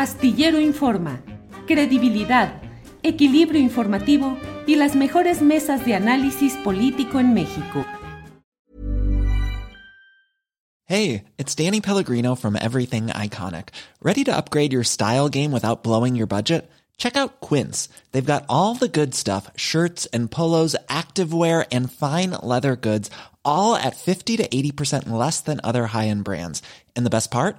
Astillero Informa, credibilidad, equilibrio informativo y las mejores mesas de análisis político en México. Hey, it's Danny Pellegrino from Everything Iconic. Ready to upgrade your style game without blowing your budget? Check out Quince. They've got all the good stuff, shirts and polos, activewear and fine leather goods, all at 50 to 80% less than other high-end brands. And the best part?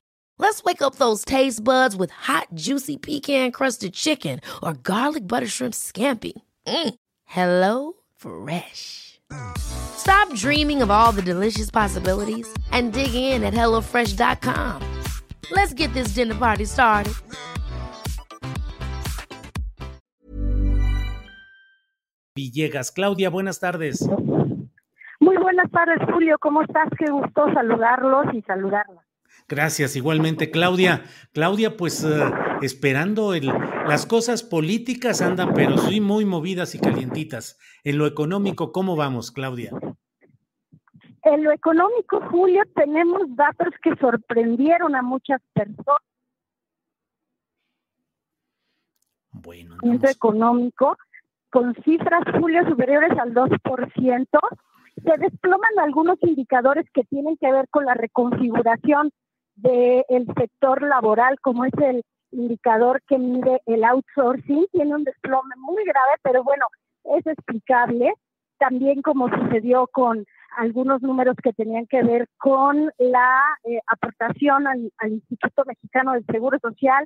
Let's wake up those taste buds with hot, juicy pecan-crusted chicken or garlic butter shrimp scampi. Mm. Hello Fresh. Stop dreaming of all the delicious possibilities and dig in at HelloFresh.com. Let's get this dinner party started. Villegas. Claudia, buenas tardes. Muy buenas tardes, Julio. ¿Cómo estás? Qué gusto saludarlos y saludarlas. Gracias, igualmente, Claudia. Claudia, pues esperando las cosas políticas andan, pero sí muy movidas y calientitas. En lo económico, ¿cómo vamos, Claudia? En lo económico, Julio, tenemos datos que sorprendieron a muchas personas. Bueno, en lo económico, con cifras, Julio, superiores al 2%, se desploman algunos indicadores que tienen que ver con la reconfiguración del sector laboral, como es el indicador que mide el outsourcing. Tiene un desplome muy grave, pero bueno, es explicable. También como sucedió con algunos números que tenían que ver con la aportación al Instituto Mexicano del Seguro Social.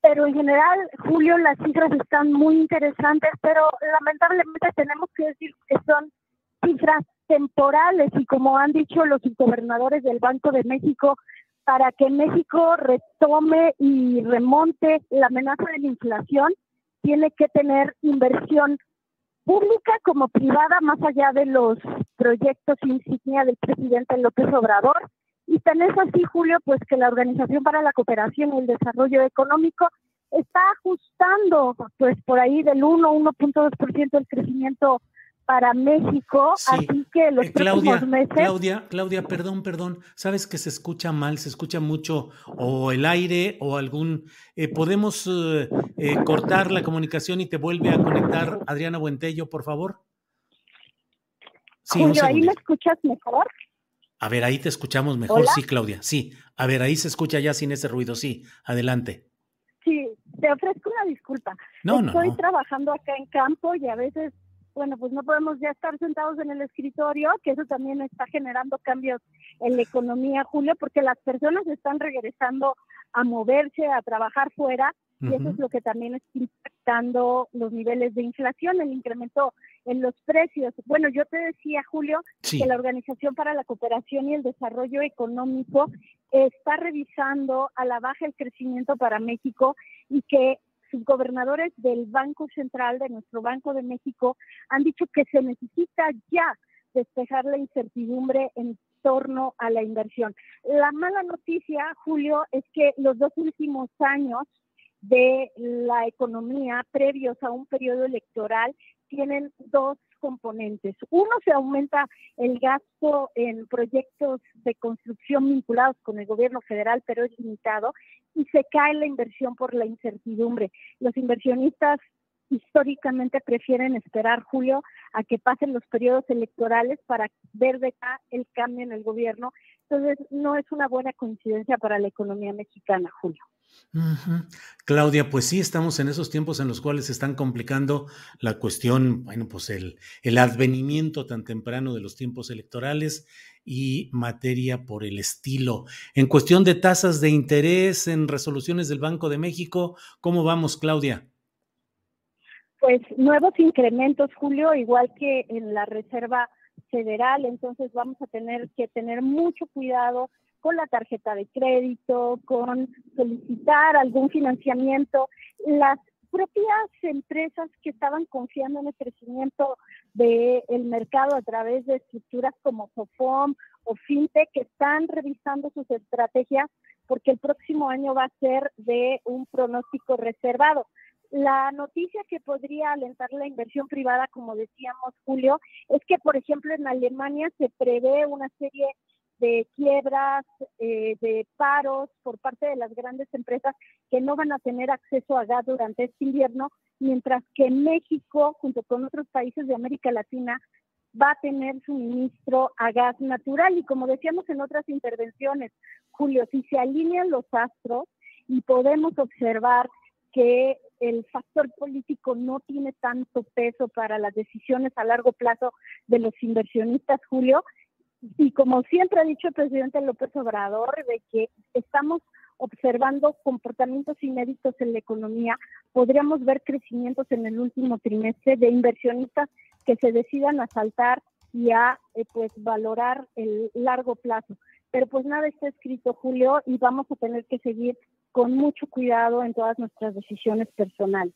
Pero en general, Julio, las cifras están muy interesantes, pero lamentablemente tenemos que decir que son cifras temporales y como han dicho los gobernadores del Banco de México, para que México retome y remonte la amenaza de la inflación, tiene que tener inversión pública como privada, más allá de los proyectos insignia del presidente López Obrador. Y tan es así, Julio, pues que la Organización para la Cooperación y el Desarrollo Económico está ajustando pues por ahí del 1.2% el crecimiento para México, sí. Así que los próximos meses... Claudia, perdón, sabes que se escucha mal, se escucha mucho o el aire o algún... ¿podemos cortar la comunicación y te vuelve a conectar Adriana Buentello, por favor? Sí, Julio, ¿ahí me escuchas mejor? A ver, ahí te escuchamos mejor. ¿Hola? Sí, Claudia, sí. A ver, ahí se escucha ya sin ese ruido, sí, adelante. Sí, te ofrezco una disculpa. Estoy trabajando acá en campo y a veces... Bueno, pues no podemos ya estar sentados en el escritorio, que eso también está generando cambios en la economía, Julio, porque las personas están regresando a moverse, a trabajar fuera, y eso es lo que también está impactando los niveles de inflación, el incremento en los precios. Bueno, yo te decía, Julio, sí, que la Organización para la Cooperación y el Desarrollo Económico está revisando a la baja el crecimiento para México y que subgobernadores del Banco Central, de nuestro Banco de México, han dicho que se necesita ya despejar la incertidumbre en torno a la inversión. La mala noticia, Julio, es que los dos últimos años de la economía previos a un periodo electoral tienen dos componentes. Uno, se aumenta el gasto en proyectos de construcción vinculados con el gobierno federal, pero es limitado, y se cae la inversión por la incertidumbre. Los inversionistas históricamente prefieren esperar, Julio, a que pasen los periodos electorales para ver de acá el cambio en el gobierno. Entonces, no es una buena coincidencia para la economía mexicana, Julio. Uh-huh. Claudia, pues sí, estamos en esos tiempos en los cuales se están complicando la cuestión, bueno, pues el advenimiento tan temprano de los tiempos electorales y materia por el estilo. En cuestión de tasas de interés, en resoluciones del Banco de México, ¿cómo vamos, Claudia? Pues nuevos incrementos, Julio, igual que en la Reserva Federal, entonces vamos a tener que tener mucho cuidado con la tarjeta de crédito, con solicitar algún financiamiento. Las propias empresas que estaban confiando en el crecimiento del mercado a través de estructuras como Sofom o FinTech, que están revisando sus estrategias porque el próximo año va a ser de un pronóstico reservado. La noticia que podría alentar la inversión privada, como decíamos, Julio, es que, por ejemplo, en Alemania se prevé una serie de quiebras, de paros por parte de las grandes empresas que no van a tener acceso a gas durante este invierno, mientras que México, junto con otros países de América Latina, va a tener suministro a gas natural. Y como decíamos en otras intervenciones, Julio, si se alinean los astros y podemos observar que el factor político no tiene tanto peso para las decisiones a largo plazo de los inversionistas, Julio, y como siempre ha dicho el presidente López Obrador, de que estamos observando comportamientos inéditos en la economía, podríamos ver crecimientos en el último trimestre de inversionistas que se decidan a saltar y a valorar el largo plazo. Pero pues nada está escrito, Julio, y vamos a tener que seguir con mucho cuidado en todas nuestras decisiones personales.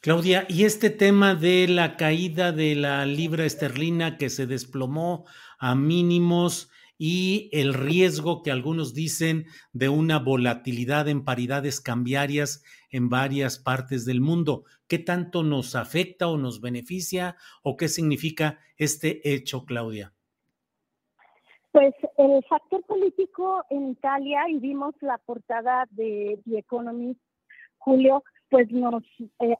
Claudia, y este tema de la caída de la libra esterlina que se desplomó a mínimos y el riesgo que algunos dicen de una volatilidad en paridades cambiarias en varias partes del mundo, ¿qué tanto nos afecta o nos beneficia o qué significa este hecho, Claudia? Pues el factor político en Italia, y vimos la portada de The Economist, Julio, pues nos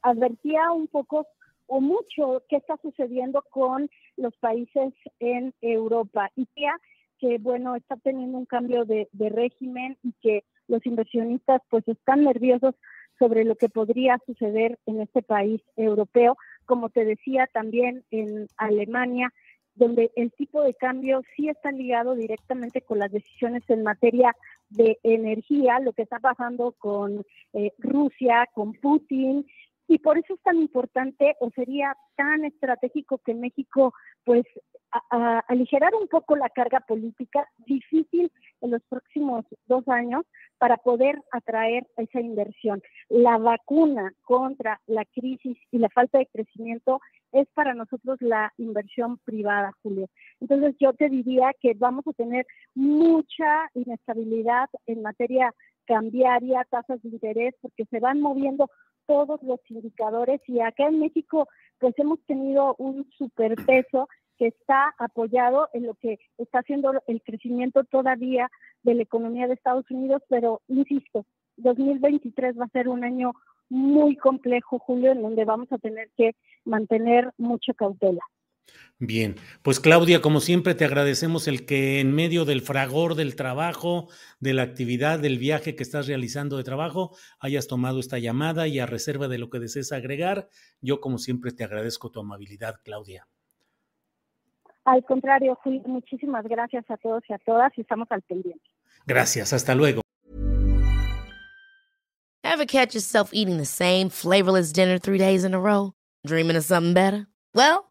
advertía un poco o mucho qué está sucediendo con los países en Europa. Italia, que bueno, está teniendo un cambio de régimen y que los inversionistas pues están nerviosos sobre lo que podría suceder en este país europeo. Como te decía, también en Alemania, donde el tipo de cambio sí está ligado directamente con las decisiones en materia de energía, lo que está pasando con Rusia, con Putin, y por eso es tan importante o sería tan estratégico que México pues aligerar un poco la carga política difícil en los próximos 2 años para poder atraer esa inversión. La vacuna contra la crisis y la falta de crecimiento es para nosotros la inversión privada, Julio. Entonces yo te diría que vamos a tener mucha inestabilidad en materia cambiaria, tasas de interés, porque se van moviendo todos los indicadores y acá en México pues hemos tenido un superpeso que está apoyado en lo que está haciendo el crecimiento todavía de la economía de Estados Unidos, pero insisto, 2023 va a ser un año muy complejo, Julio, en donde vamos a tener que mantener mucha cautela. Bien, pues Claudia, como siempre te agradecemos el que en medio del fragor del trabajo, de la actividad, del viaje que estás realizando de trabajo, hayas tomado esta llamada y a reserva de lo que desees agregar, yo como siempre te agradezco tu amabilidad, Claudia. Al contrario, Julio, muchísimas gracias a todos y a todas y estamos al pendiente. Gracias, hasta luego. Ever catch yourself eating the same flavorless dinner 3 days in a row? Dreaming of something better? Well,